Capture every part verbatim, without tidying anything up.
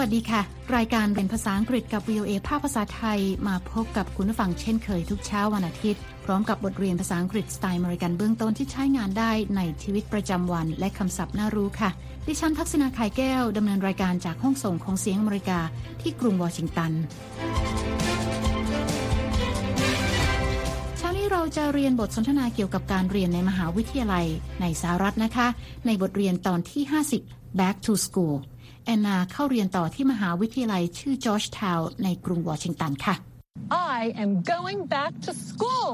วัสดีค่ะรายการเรียนภาษาอังกฤษกับ วี โอ เอ ภาคภาษาไทยมาพบกับคุณผู้ฟังเช่นเคยทุกเช้าวันอาทิตย์พร้อมกับบทเรียนภาษาอังกฤษสไตล์อเมริกันเบื้องต้นที่ใช้งานได้ในชีวิตประจำวันและคำศัพท์น่ารู้ค่ะดิฉันทักษิณาไข่แก้วดำเนินรายการจากห้องส่งของเสียงอเมริกาที่กรุงวอชิงตันเราจะเรียนบทสนทนาเกี่ยวกับการเรียนในมหาวิทยาลัยในสหรัฐนะคะในบทเรียนตอนที่ห้าสิบ Back to School แอนนาเข้าเรียนต่อที่มหาวิทยาลัยชื่อ Georgetown ในกรุงวอชิงตันค่ะ I am going back to school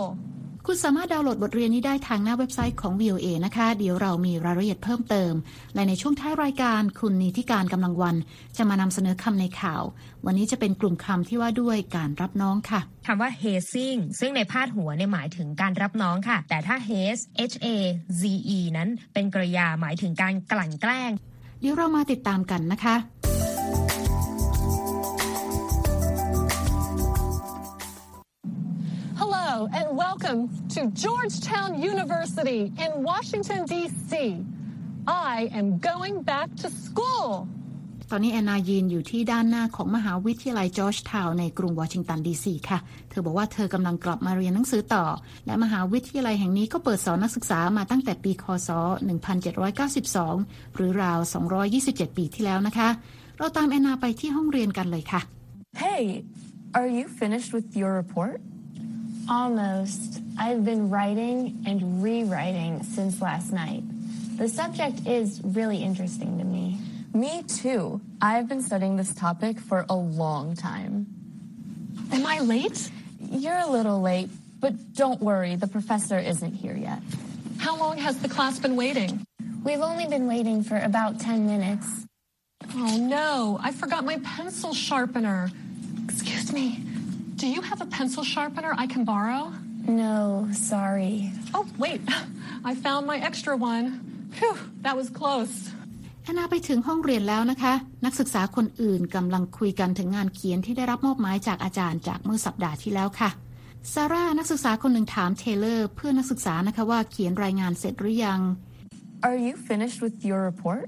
คุณสามารถดาวน์โหลดบทเรียนนี้ได้ทางหน้าเว็บไซต์ของ วี โอ เอ นะคะเดี๋ยวเรามีรายละเอียดเพิ่มเติมและในช่วงท้ายรายการคุณนิติการกำลังวันจะมานำเสนอคำในข่าววันนี้จะเป็นกลุ่มคำที่ว่าด้วยการรับน้องค่ะคำว่า hazing ซึ่งในพาดหัวเนี่ยหมายถึงการรับน้องค่ะแต่ถ้า haze h a z e นั้นเป็นกริยาหมายถึงการกลั่นแกล้งเดี๋ยวเรามาติดตามกันนะคะ Hello and welcome to Georgetown University in Washington ดี ซี I am going back to schoolตอนนี้แอนนายืนอยู่ที่ด้านหน้าของมหาวิทยาลัยจอร์จทาวน์ในกรุงวอชิงตันดีซีค่ะเธอบอกว่าเธอกำลังกลับมาเรียนหนังสือต่อและมหาวิทยาลัยแห่งนี้ก็เปิดสอนนักศึกษามาตั้งแต่ปีค.ศ.หนึ่งพันเจ็ดร้อยเก้าสิบสองหรือราวสองร้อยยี่สิบเจ็ดปีที่แล้วนะคะเราตามแอนนาไปที่ห้องเรียนกันเลยค่ะ Hey, are you finished with your report? Almost. I've been writing and rewriting since last night. The subject is really interesting to me.Me too. I've been studying this topic for a long time. Am I late? You're a little late, but don't worry, the professor isn't here yet. How long has the class been waiting? We've only been waiting for about ten minutes. Oh no, I forgot my pencil sharpener. Excuse me, do you have a pencil sharpener I can borrow? No, sorry. Oh, wait, I found my extra one. Phew, that was close.แอนนาไปถึงห้องเรียนแล้วนะคะนักศึกษาคนอื่นกำลังคุยกันถึงงานเขียนที่ได้รับมอบหมายจากอาจารย์จากเมื่อสัปดาห์ที่แล้วค่ะซาร่านักศึกษาคนหนึ่งถามเทเลอร์เพื่อนนักศึกษานะคะว่าเขียนรายงานเสร็จหรือยัง Are you finished with your report?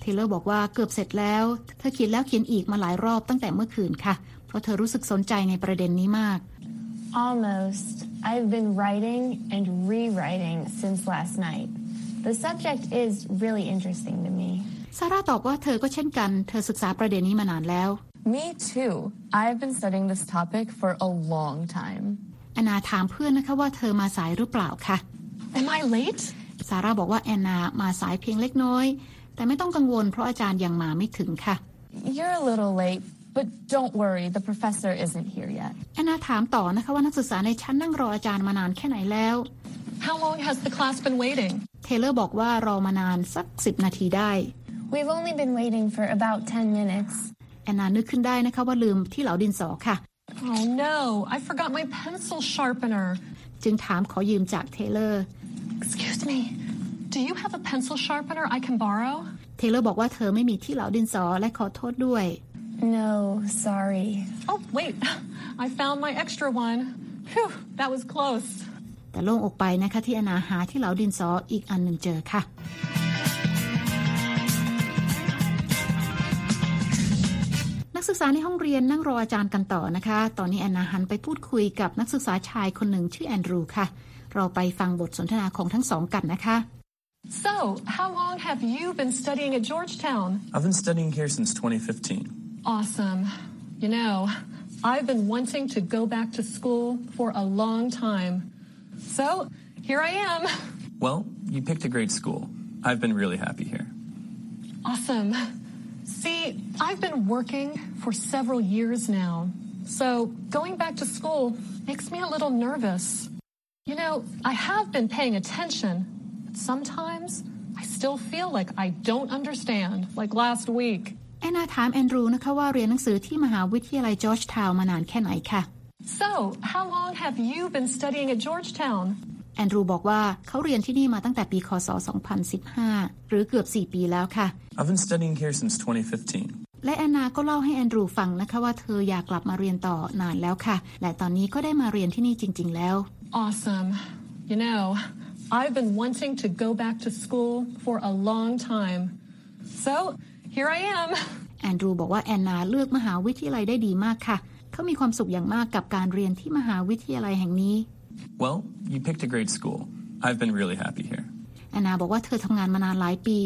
เทเลอร์บอกว่าเกือบเสร็จแล้วเธอเขียนแล้วเขียนอีกมาหลายรอบตั้งแต่เมื่อคืนค่ะเพราะเธอรู้สึกสนใจในประเด็นนี้มาก Almost. I've been writing and rewriting since last night. The subject is really interesting to me.ซาร่าตอบว่าเธอก็เช่นกันเธอศึกษาประเด็นนี้มานานแล้ว Me too. I've been studying this topic for a long time. แอนนาถามเพื่อนนะคะว่าเธอมาสายหรือเปล่าคะ Am I late? ซาร่าบอกว่าแอนนามาสายเพียงเล็กน้อยแต่ไม่ต้องกังวลเพราะอาจารย์ยังมาไม่ถึงค่ะ You're a little late, but don't worry. The professor isn't here yet. แอนนาถามต่อนะคะว่านักศึกษาในชั้นนั่งรออาจารย์มานานแค่ไหนแล้ว How long has the class been waiting? เทเลอร์บอกว่ารอมานานสักสิบนาทีได้We've only been waiting for about ten minutes. แอนนานึกขึ้นได้นะคะว่าลืมที่เหลาดินสอค่ะ Oh no, I forgot my pencil sharpener. จึงถามขอยืมจากเทเลอร์ Excuse me, do you have a pencil sharpener I can borrow? เทเลอร์บอกว่าเธอไม่มีที่เหลาดินสอและขอโทษด้วย No, sorry. Oh wait, I found my extra one. Phew, that was close. แต่โล่งอกไปนะคะที่แอนนาหาที่เหลาดินสออีกอันหนึ่งเจอค่ะนักศึกษาในห้องเรียนนั่งรออาจารย์กันต่อนะคะตอนนี้แอนนาหันไปพูดคุยกับนักศึกษาชายคนหนึ่งชื่อแอนดรูค่ะเราไปฟังบทสนทนาของทั้งสองกันนะคะ So, how long have you been studying at Georgetown? I've been studying here since twenty fifteen. Awesome. You know, I've been wanting to go back to school for a long time. So, here I am. Well, you picked a great school. I've been really happy here. Awesome.See, I've been working for several years now, so going back to school makes me a little nervous. You know, I have been paying attention, but sometimes I still feel like I don't understand, like last week. แอนนาถามแอนดรูนะคะว่าเรียนหนังสือที่มหาวิทยาลัยจอร์จทาวน์มานานแค่ไหนค่ะ So, how long have you been studying at Georgetown? แอนดรูบอกว่าเขาเรียนที่นี่มาตั้งแต่ปีค.ศ.สองพันสิบห้าหรือเกือบสี่ปีแล้วค่ะI've been studying here since twenty fifteen. และแอนนาก็เล่าให้แอนดรูฟังนะคะว่าเธออยากกลับมาเรียนต่อนานแล้วค่ะและตอนนี้ก็ได้มาเรียนที่นี่จริงๆแล้ว Awesome. You know, I've been wanting to go back to school for a long time. So, here I am. แอนดรูบอกว่าแอนนาเลือกมหาวิทยาลัยได้ดีมากค่ะเขามีความสุขอย่างมากกับการเรียนที่มหาวิทยาลัยแห่งนี้ Well, you picked a great school. I've been really happy here. แอนนาบอกว่าเธอทำงานมานานหลายปี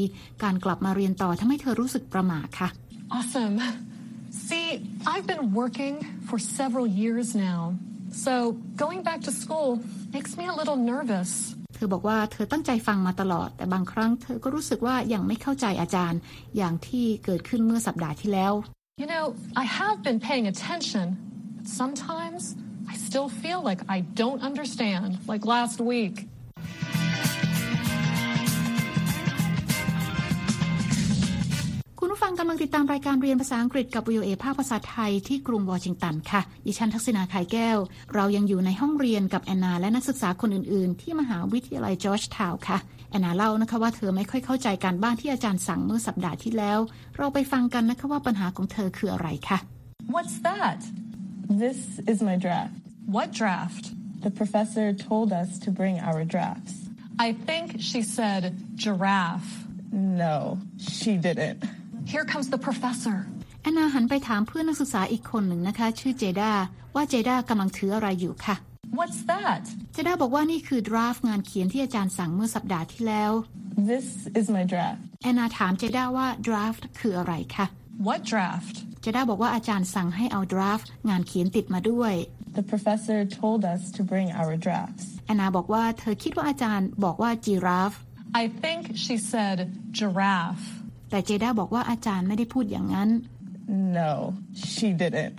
การกลับมาเรียนต่อทำให้เธอรู้สึกประหม่าค่ะ Awesome. See, I've been working for several years now. So going back to school makes me a little nervous.เธอบอกว่าเธอตั้งใจฟังมาตลอดแต่บางครั้งเธอก็รู้สึกว่ายังไม่เข้าใจอาจารย์อย่างที่เกิดขึ้นเมื่อสัปดาห์ที่แล้ว You know, I have been paying attention, but sometimes I still feel like I don't understand, like last week. คุณผู้ฟังกำลังติดตามรายการเรียนภาษาอังกฤษกับ วี โอ เอ ภาคภาษาไทยที่กรุงวอชิงตันค่ะดิฉันทักษิณาไข่แก้วเรายังอยู่ในห้องเรียนกับแอนนาและนักศึกษาคนอื่นๆที่มหาวิทยาลัยจอร์จทาวน์ค่ะแอนนาเล่านะคะว่าเธอไม่ค่อยเข้าใจการบ้านที่อาจารย์สั่งเมื่อสัปดาห์ที่แล้วเราไปฟังกันนะคะว่าปัญหาของเธอคืออะไรค่ะ What's that? This is my draft. What draft? The professor told us to bring our drafts. I think she said giraffe. No, she didn't.Here comes the professor. แอนนาหันไปถามเพื่อนนักศึกษาอีกคนหนึ่งนะคะชื่อเจด้าว่าเจด้ากำลังถืออะไรอยู่ค่ะ What's that? เจด้าบอกว่านี่คือ draft งานเขียนที่อาจารย์สั่งเมื่อสัปดาห์ที่แล้ว This is my draft. แอนนาถามเจด้าว่า draft คืออะไรคะ What draft? เจด้าบอกว่าอาจารย์สั่งให้เอา draft งานเขียนติดมาด้วย The professor told us to bring our drafts. แอนนาบอกว่าเธอคิดว่าอาจารย์บอกว่า giraffe. I think she said giraffe.แต่เจด้าบอกว่าอาจารย์ไม่ได้พูดอย่างนั้น No, she didn't.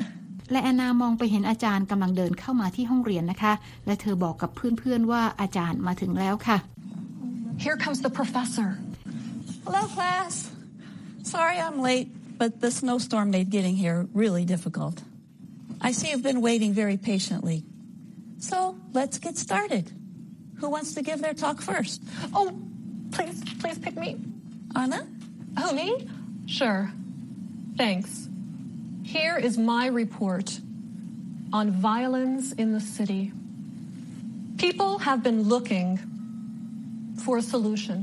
และแอนนามองไปเห็นอาจารย์กำลังเดินเข้ามาที่ห้องเรียนนะคะและเธอบอกกับเพื่อนๆว่าอาจารย์มาถึงแล้วค่ะ Here comes the professor. Hello, class. Sorry I'm late, but the snowstorm made getting here really difficult. I see you've been waiting very patiently. So let's get started. Who wants to give their talk first? Oh, please, please pick me. Anna?Oh, me? Sure. Thanks. Here is my report on violence in the city. People have been looking for a solution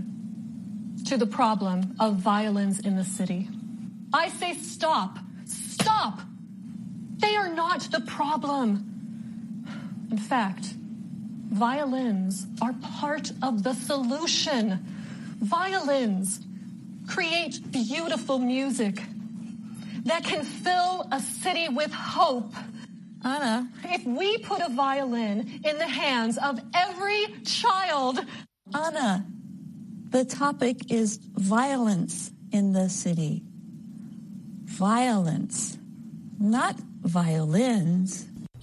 to the problem of violence in the city. I say stop. Stop! They are not the problem. In fact, violins are part of the solution. Violins.Create beautiful music that can fill a city with hope. Anna, if we put a violin in the hands of every child. Anna, the topic is violence in the city. Violence, not violins.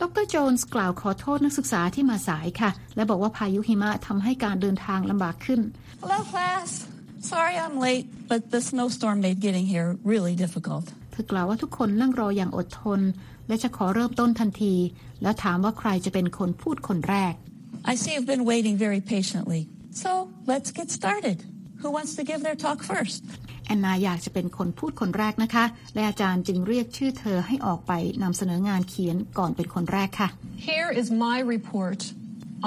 ดร.โจนส์กล่าวขอโทษนักศึกษาที่มาสายค่ะและบอกว่าพายุหิมะทำให้การเดินทางลำบากขึ้น Hello, class.Sorry I'm late, but the snowstorm made getting here really difficult. เธอกล่าวว่าทุกคนนั่งรออย่างอดทนและจะขอเริ่มต้นทันทีแล้วถามว่าใครจะเป็นคนพูดคนแรก I see you've been waiting very patiently. So, let's get started. Who wants to give their talk first? แอนนาอยากจะเป็นคนพูดคนแรกนะคะและอาจารย์จึงเรียกชื่อเธอให้ออกไปนำเสนองานเขียนก่อนเป็นคนแรกค่ะ Here is my report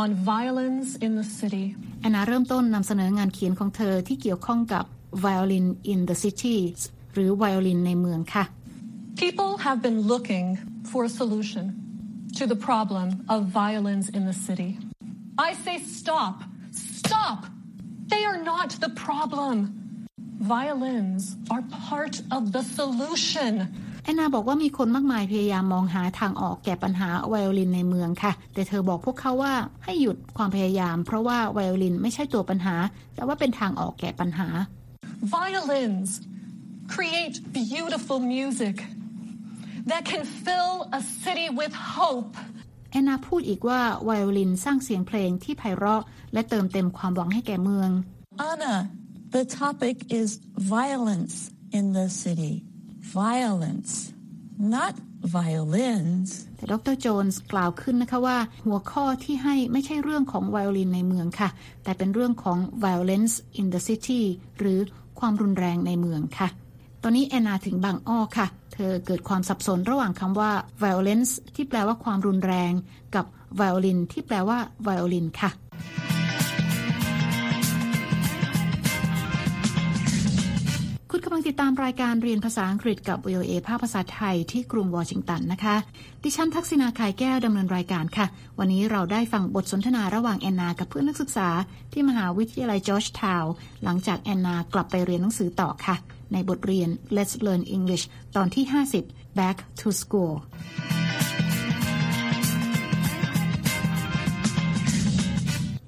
on violence in the city.แอนนาเริ่มต้นนำเสนองานเขียนของเธอที่เกี่ยวข้องกับ Violin in the Cities หรือ Violin ในเมืองค่ะ People have been looking for a solution to the problem of violence in the city. I say stop. Stop. They are not the problem. Violins are part of the solution. แอนนาบอกว่ามีคนมากมายพยายามมองหาทางออกแก้ปัญหาไวโอลินในเมืองค่ะแต่เธอบอกพวกเขาว่าให้หยุดความพยายามเพราะว่าไวโอลินไม่ใช่ตัวปัญหาแต่ว่าเป็นทางออกแก้ปัญหา Violins create beautiful music that can fill a city with hope แอนนาพูดอีกว่าไวโอลินสร้างเสียงเพลงที่ไพเราะและเติมเต็มความหวังให้แก่เมือง Anna, the topic is violence in the city.Violence, not violins. แต่ดร.โจนส์กล่าวขึ้นนะคะว่าหัวข้อที่ให้ไม่ใช่เรื่องของไวโอลินในเมืองค่ะแต่เป็นเรื่องของ violence in the city หรือความรุนแรงในเมืองค่ะตอนนี้แอนนาถึงบางอ้อค่ะเธอเกิดความสับสนระหว่างคำว่า violence ที่แปลว่าความรุนแรงกับ violin ที่แปลว่าไวโอลินค่ะก งติดตามรายการเรียนภาษาอังกฤษกับ วี โอ เอ ภาคภาษาไทยที่กรุงวอชิงตันนะคะดิฉันทักษิณาคายแก้วดำเนินรายการค่ะวันนี้เราได้ฟังบทสนทนาระหว่างแอนนากับเพื่อนนักศึกษาที่มหาวิทยาลัยจอร์จทาวน์หลังจากแอนนากลับไปเรียนหนังสือต่อค่ะในบทเรียน Let's Learn English ตอนที่ห้าสิบ Back to School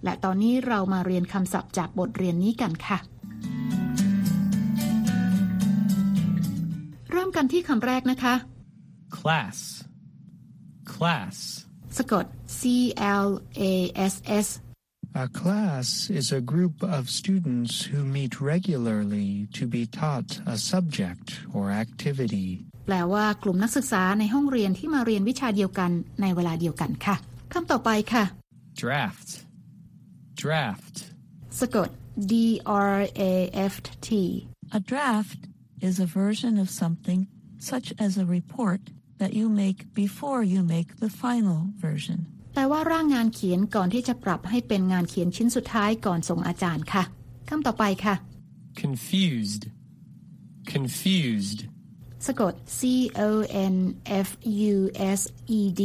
และตอนนี้เรามาเรียนคำศัพท์จากบทเรียนนี้กันค่ะเริ่มกันที่คำแรกนะคะ class class สะกด C L A S S A class is a group of students who meet regularly to be taught a subject or activity แปลว่ากลุ่มนักศึกษาในห้องเรียนที่มาเรียนวิชาเดียวกันในเวลาเดียวกันค่ะคำต่อไปค่ะ draft draft สะกด D R A F T A draft is a version of something such as a report that you make before you make the final version แปลว่าร่างงานเขียนก่อนที่จะปรับให้เป็นงานเขียนชิ้นสุดท้ายก่อนส่งอาจารย์ค่ะคำต่อไปค่ะ confused confused สะกด C O N F U S E D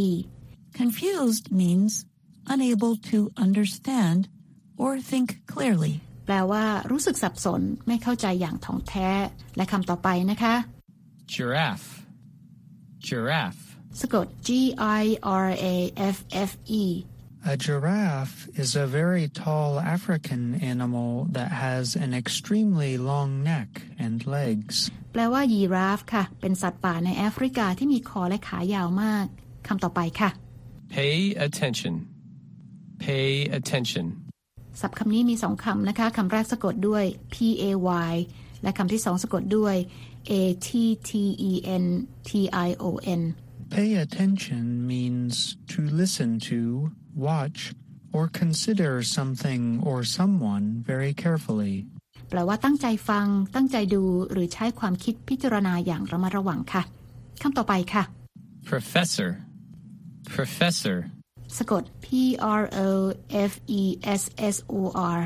confused means unable to understand or think clearlyแปลว่ารู้สึกสับสนไม่เข้าใจอย่างท่องแท้และคำต่อไปนะคะ giraffe giraffe สะกด G I R A F F E A giraffe is a very tall African animal that has an extremely long neck and legs แปลว่ายีราฟค่ะเป็นสัตว์ป่าในแอฟริกาที่มีคอและขายาวมากคำต่อไปค่ะ pay attention pay attentionศัพท์คำนี้มีสองคำนะคะคำแรกสะกดด้วย P A Y และคำที่สองสะกดด้วย A T T E N T I O N Pay attention means to listen to, watch, or consider something or someone very carefully แปลว่าตั้งใจฟังตั้งใจดูหรือใช้ความคิดพิจารณาอย่างระมัดระวังค่ะคำต่อไปค่ะ Professor Professorสะกด P R O F E S S O R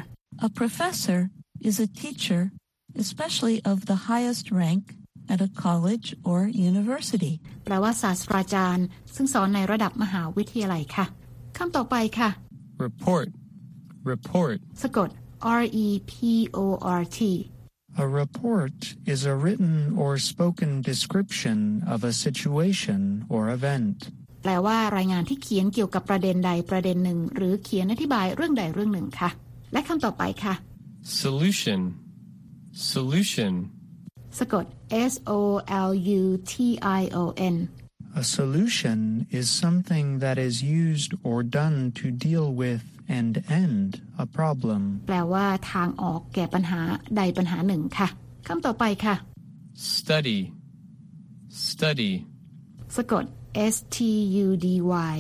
A professor is a teacher, especially of the highest rank at a college or university แปลว่าศาสตราจารย์ซึ่งสอนในระดับมหาวิทยาลัยค่ะคำต่อไปค่ะ report report สะกด R E P O R T A report is a written or spoken description of a situation or eventแปลว่ารายงานที่เขียนเกี่ยวกับประเด็นใดประเด็นหนึ่งหรือเขียนอธิบายเรื่องใดเรื่องหนึ่งค่ะและคำต่อไปค่ะ solution solution สะกด S O L U T I O N A solution is something that is used or done to deal with and end a problem แปลว่าทางออกแก้ปัญหาใดปัญหาหนึ่งค่ะคำต่อไปค่ะ study study สะกดS T U D Y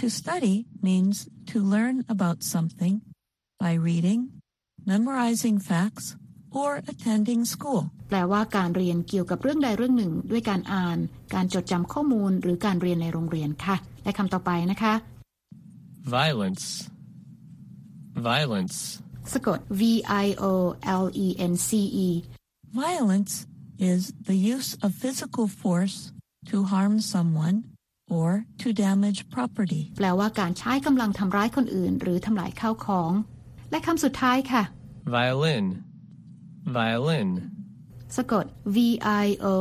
To study means to learn about something by reading, memorizing facts, or attending school แปลว่าการเรียนเกี่ยวกับเรื่องใดเรื่องหนึ่งด้วยการอ่านการจดจำข้อมูลหรือการเรียนในโรงเรียนค่ะและคำต่อไปนะคะ Violence Violence สะกด V I O L E N C E Violence is the use of physical force to harm someone or to damage property แปลว่าการใช้กำลังทำร้ายคนอื่นหรือทำลายข้าวของและคำสุดท้ายค่ะ violin violin สะกด V I O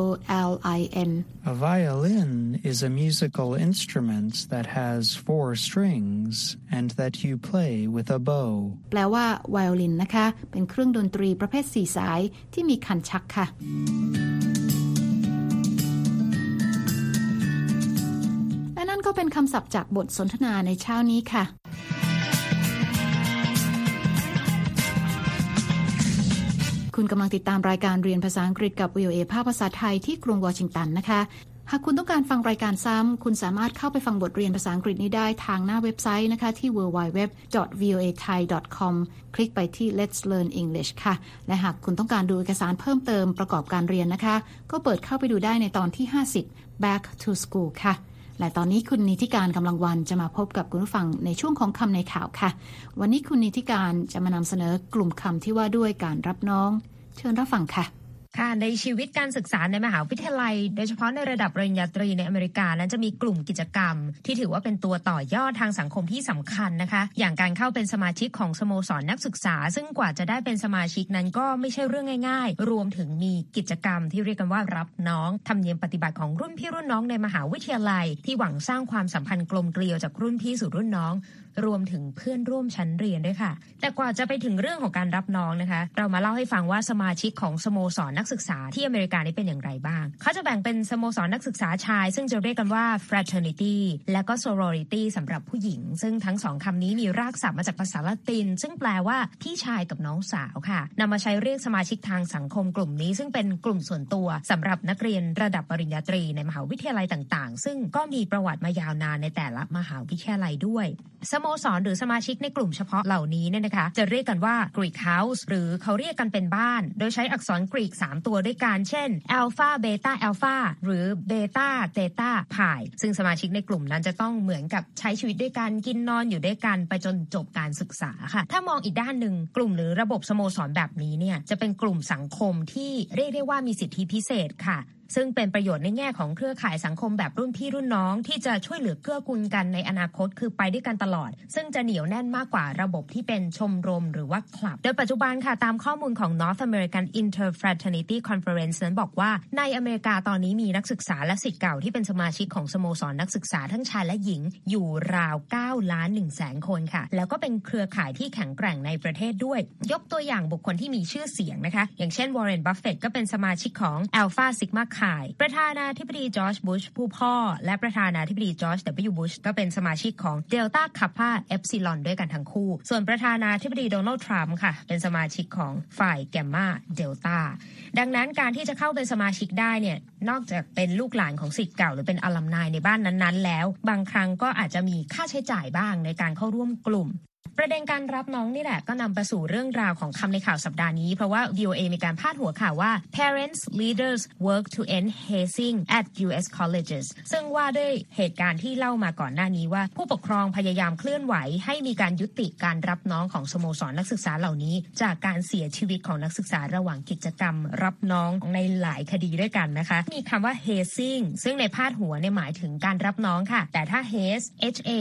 L I N A violin is a musical instrument that has four strings and that you play with a bow แปลว่าไวโอลินนะคะเป็นเครื่องดนตรีประเภทสี่สายที่มีคันชักค่ะก็เป็นคำศัพท์จากบทสนทนาในเช้านี้ค่ะคุณกำลังติดตามรายการเรียนภาษาอังกฤษกับ วี โอ เอ ภาคภาษาไทยที่กรุงวอชิงตันนะคะหากคุณต้องการฟังรายการซ้ำคุณสามารถเข้าไปฟังบทเรียนภาษาอังกฤษนี้ได้ทางหน้าเว็บไซต์นะคะที่ ดับเบิลยู ดับเบิลยู ดับเบิลยู ดอท วี โอ เอ ไทย ดอท คอม คลิกไปที่ Let's Learn English ค่ะและหากคุณต้องการดูเอกสารเพิ่มเติมประกอบการเรียนนะคะก็เปิดเข้าไปดูได้ในตอนที่ห้าสิบ Back to School ค่ะและตอนนี้คุณนิติการกำลังวันจะมาพบกับคุณผู้ฟังในช่วงของคำในข่าวค่ะวันนี้คุณนิติการจะมานำเสนอกลุ่มคำที่ว่าด้วยการรับน้องเชิญรับฟังค่ะ ค่ะในชีวิตการศึกษาในมหาวิทยาลัยโดยเฉพาะในระดับปริญญาตรีในอเมริกานั้นจะมีกลุ่มกิจกรรมที่ถือว่าเป็นตัวต่อยอดทางสังคมที่สำคัญนะคะอย่างการเข้าเป็นสมาชิกของสโมสรนักศึกษาซึ่งกว่าจะได้เป็นสมาชิกนั้นก็ไม่ใช่เรื่องง่ายๆรวมถึงมีกิจกรรมที่เรียกกันว่ารับน้องธรรมเนียมปฏิบัติของรุ่นพี่รุ่นน้องในมหาวิทยาลัยที่หวังสร้างความสัมพันธ์กลมเกลียวจากรุ่นพี่สู่รุ่นน้องรวมถึงเพื่อนร่วมชั้นเรียนด้วยค่ะแต่กว่าจะไปถึงเรื่องของการรับน้องนะคะเรามาเล่าให้ฟังว่าสมาชิกของสโมสรนักศึกษาที่อเมริกานี้เป็นอย่างไรบ้างเขาจะแบ่งเป็นสโมสรนักศึกษาชายซึ่งจะเรียกกันว่า Fraternity และก็ Sorority สำหรับผู้หญิงซึ่งทั้งสองคำนี้มีรากศัพท์มาจากภาษาละตินซึ่งแปลว่าพี่ชายกับน้องสาวค่ะนำมาใช้เรียกสมาชิกทางสังคมกลุ่มนี้ซึ่งเป็นกลุ่มส่วนตัวสำหรับนักเรียนระดับปริญญาตรีในมหาวิทยาลัยต่างๆซึ่งก็มีประวัติมายาวนานในแต่ละมหาวิทยาลัยด้วยสโมสรหรือสมาชิกในกลุ่มเฉพาะเหล่านี้เนี่ยนะคะจะเรียกกันว่า Greek House หรือเขาเรียกกันเป็นบ้านโดยใช้อักษรกรีกสามตัวด้วยกันเช่น Alpha Beta Alpha หรือ Beta Theta Pi ซึ่งสมาชิกในกลุ่มนั้นจะต้องเหมือนกับใช้ชีวิตด้วยกันกินนอนอยู่ด้วยกันไปจนจบการศึกษาค่ะถ้ามองอีกด้านหนึ่งกลุ่มหรือระบบสโมสรแบบนี้เนี่ยจะเป็นกลุ่มสังคมที่เรียกได้ว่ามีสิทธิพิเศษค่ะซึ่งเป็นประโยชน์ในแง่ของเครือข่ายสังคมแบบรุ่นพี่รุ่นน้องที่จะช่วยเหลือเกื้อกูลกันในอนาคตคือไปด้วยกันตลอดซึ่งจะเหนียวแน่นมากกว่าระบบที่เป็นชมรมหรือว่าคลับโดยปัจจุบันค่ะตามข้อมูลของ North American Interfraternity Conference นั้นบอกว่าในอเมริกาตอนนี้มีนักศึกษาและศิษย์เก่าที่เป็นสมาชิกของสโมสรนักศึกษาทั้งชายและหญิงอยู่ราว เก้าล้านหนึ่งแสน คนค่ะแล้วก็เป็นเครือข่ายที่แข็งแกร่งในประเทศด้วยยกตัวอย่างบุคคลที่มีชื่อเสียงนะคะอย่างเช่น Warren Buffett ก็เป็นสมาชิกของ Alpha Sigmaประธานาธิบดีจอร์จบุชผู้พ่อและประธานาธิบดีจอร์จ ดับเบิลยู บุชก็เป็นสมาชิกของเดลต้าคาปาเอปซิลอนด้วยกันทั้งคู่ส่วนประธานาธิบดีโดนัลด์ทรัมป์ค่ะเป็นสมาชิกของฝ่ายแกมมาเดลต้าดังนั้นการที่จะเข้าเป็นสมาชิกได้เนี่ยนอกจากเป็นลูกหลานของศิษย์เก่าหรือเป็นอัลลัมไนในบ้านนั้นๆแล้วบางครั้งก็อาจจะมีค่าใช้จ่ายบ้างในการเข้าร่วมกลุ่มประเด็นการรับน้องนี่แหละก็นำไปสู่เรื่องราวของคำในข่าวสัปดาห์นี้เพราะว่า วี โอ เอ มีการพาดหัวข่าวว่า Parents Leaders Work to End Hazing at ยู เอส Colleges ซึ่งว่าด้วยเหตุการณ์ที่เล่ามาก่อนหน้านี้ว่าผู้ปกครองพยายามเคลื่อนไหวให้มีการยุติการรับน้องของสโมสรนักศึกษาเหล่านี้จากการเสียชีวิตของนักศึกษาระหว่างกิจกรรมรับน้องในหลายคดีด้วยกันนะคะมีคำว่า Hazing ซึ่งในพาดหัวเนี่ยหมายถึงการรับน้องค่ะแต่ถ้า Haze H A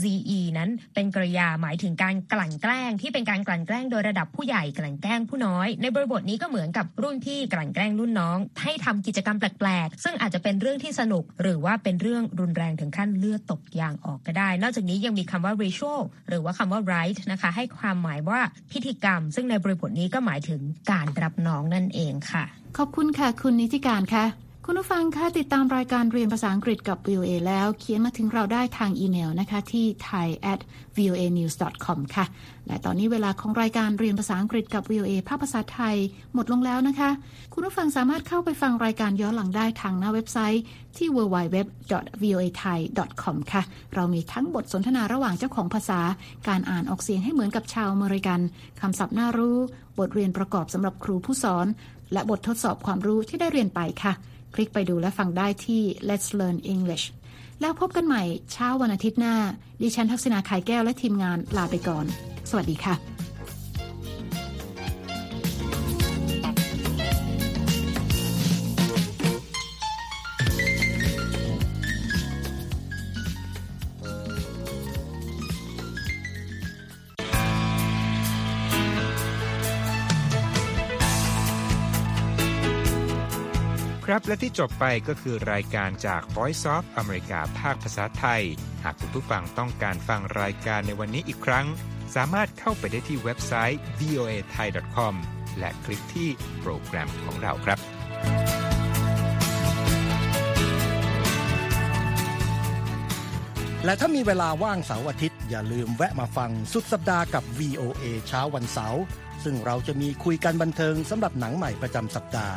Z E นั้นเป็นกริยาหมายถึงการกลั่นแกล้งที่เป็นการกลั่นแกล้งโดยระดับผู้ใหญ่กลั่นแกล้งผู้น้อยในบริบทนี้ก็เหมือนกับรุ่นพี่กลั่นแกล้งรุ่นน้องให้ทำกิจกรรมแปลกๆซึ่งอาจจะเป็นเรื่องที่สนุกหรือว่าเป็นเรื่องรุนแรงถึงขั้นเลือดตกยางออกก็ได้นอกจากนี้ยังมีคำว่า ritual หรือว่าคำว่า rite นะคะให้ความหมายว่าพิธีกรรมซึ่งในบริบทนี้ก็หมายถึงการรับน้องนั่นเองค่ะขอบคุณค่ะคุณนิติการค่ะคุณผู้ฟังคะติดตามรายการเรียนภาษาอังกฤษกับ วี โอ เอ แล้วเขียนมาถึงเราได้ทางอีเมลนะคะที่ ไทย แอท วี โอ เอ นิวส์ ดอท คอม ค่ะและตอนนี้เวลาของรายการเรียนภาษาอังกฤษกับ วี โอ เอ ภาคภาษาไทยหมดลงแล้วนะคะคุณผู้ฟังสามารถเข้าไปฟังรายการย้อนหลังได้ทางหน้าเว็บไซต์ที่ ดับเบิลยู ดับเบิลยู ดับเบิลยู ดอท วี โอ เอ ไทย ดอท คอม ค่ะเรามีทั้งบทสนทนาระหว่างเจ้าของภาษาการอ่านออกเสียงให้เหมือนกับชาวอเมริกันคำศัพท์น่ารู้บทเรียนประกอบสำหรับครูผู้สอนและบททดสอบความรู้ที่ได้เรียนไปค่ะคลิกไปดูและฟังได้ที่ Let's Learn English แล้วพบกันใหม่เช้าวันอาทิตย์หน้าดิฉันทักษิณา ไข่แก้วและทีมงานลาไปก่อนสวัสดีค่ะครับและที่จบไปก็คือรายการจาก Voice of America ภาคภาษาไทยหากคุณผู้ฟังต้องการฟังรายการในวันนี้อีกครั้งสามารถเข้าไปได้ที่เว็บไซต์ วี โอ เอ ไทย ดอท คอม และคลิกที่โปรแกรมของเราครับและถ้ามีเวลาว่างเสาร์อาทิตย์อย่าลืมแวะมาฟังสุดสัปดาห์กับ วี โอ เอ เช้าวันเสาร์ซึ่งเราจะมีคุยกันบันเทิงสำหรับหนังใหม่ประจำสัปดาห์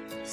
ำ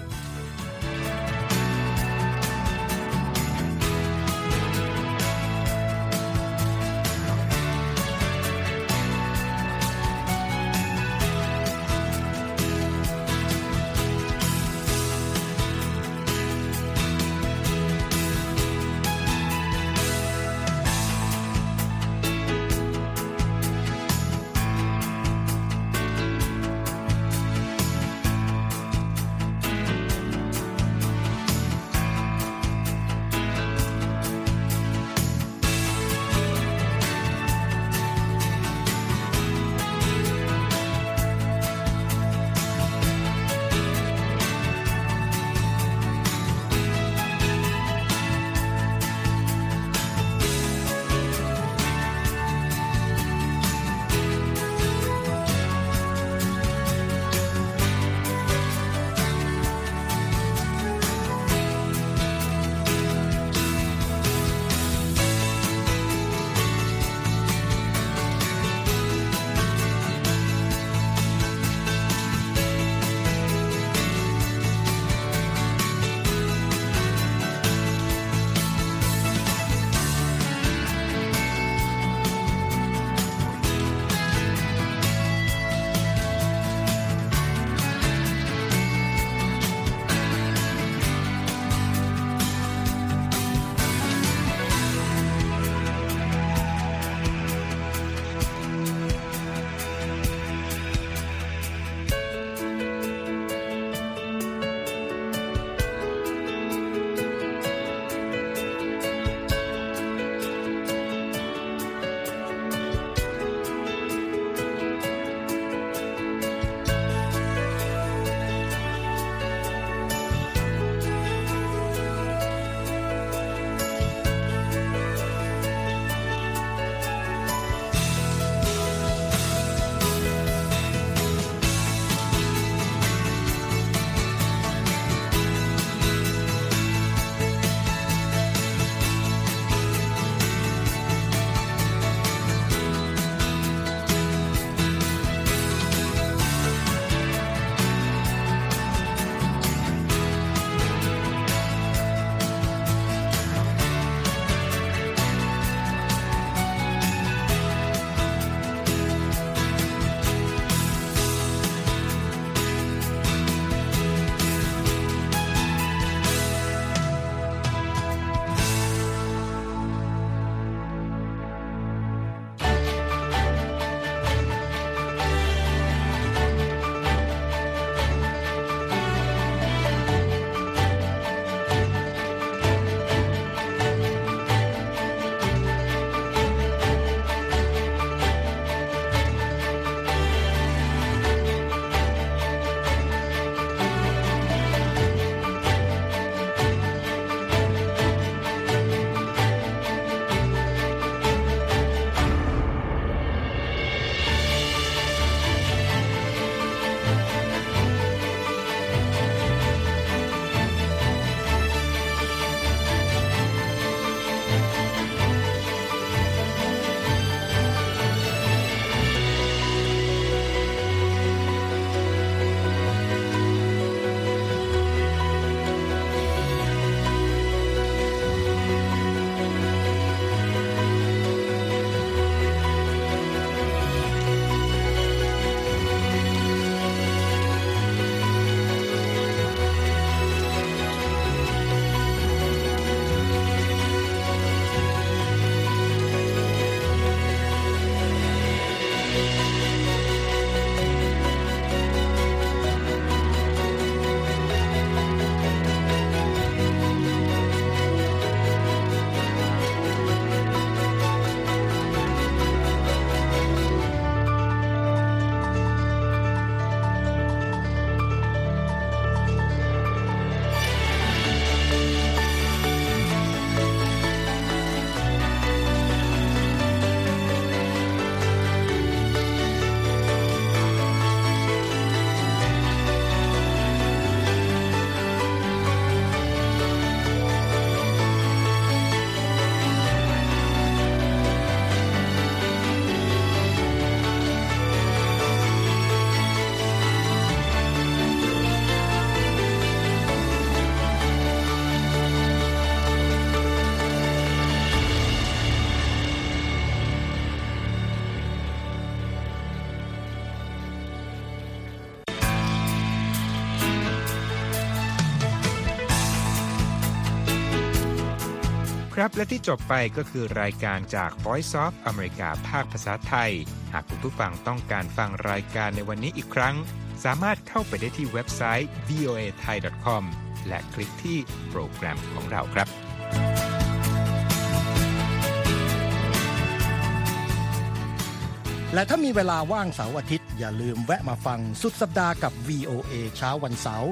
ครับและที่จบไปก็คือรายการจาก Voice of America ภาคภาษาไทยหากคุณผู้ฟังต้องการฟังรายการในวันนี้อีกครั้งสามารถเข้าไปได้ที่เว็บไซต์ วี โอ เอ ไทย ดอท คอม และคลิกที่โปรแกรมของเราครับและถ้ามีเวลาว่างเสาร์อาทิตย์อย่าลืมแวะมาฟังสุดสัปดาห์กับ วี โอ เอ เช้าวันเสาร์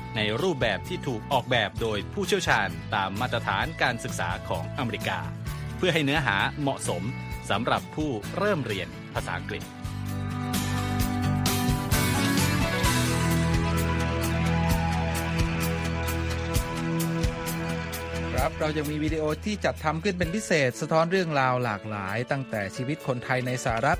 ในรูปแบบที่ถูกออกแบบโดยผู้เชี่ยวชาญตามมาตรฐานการศึกษาของอเมริกาเพื่อให้เนื้อหาเหมาะสมสำหรับผู้เริ่มเรียนภาษาอังกฤษครับเรายังมีวิดีโอที่จัดทำขึ้นเป็นพิเศษสะท้อนเรื่องราวหลากหลายตั้งแต่ชีวิตคนไทยในสหรัฐ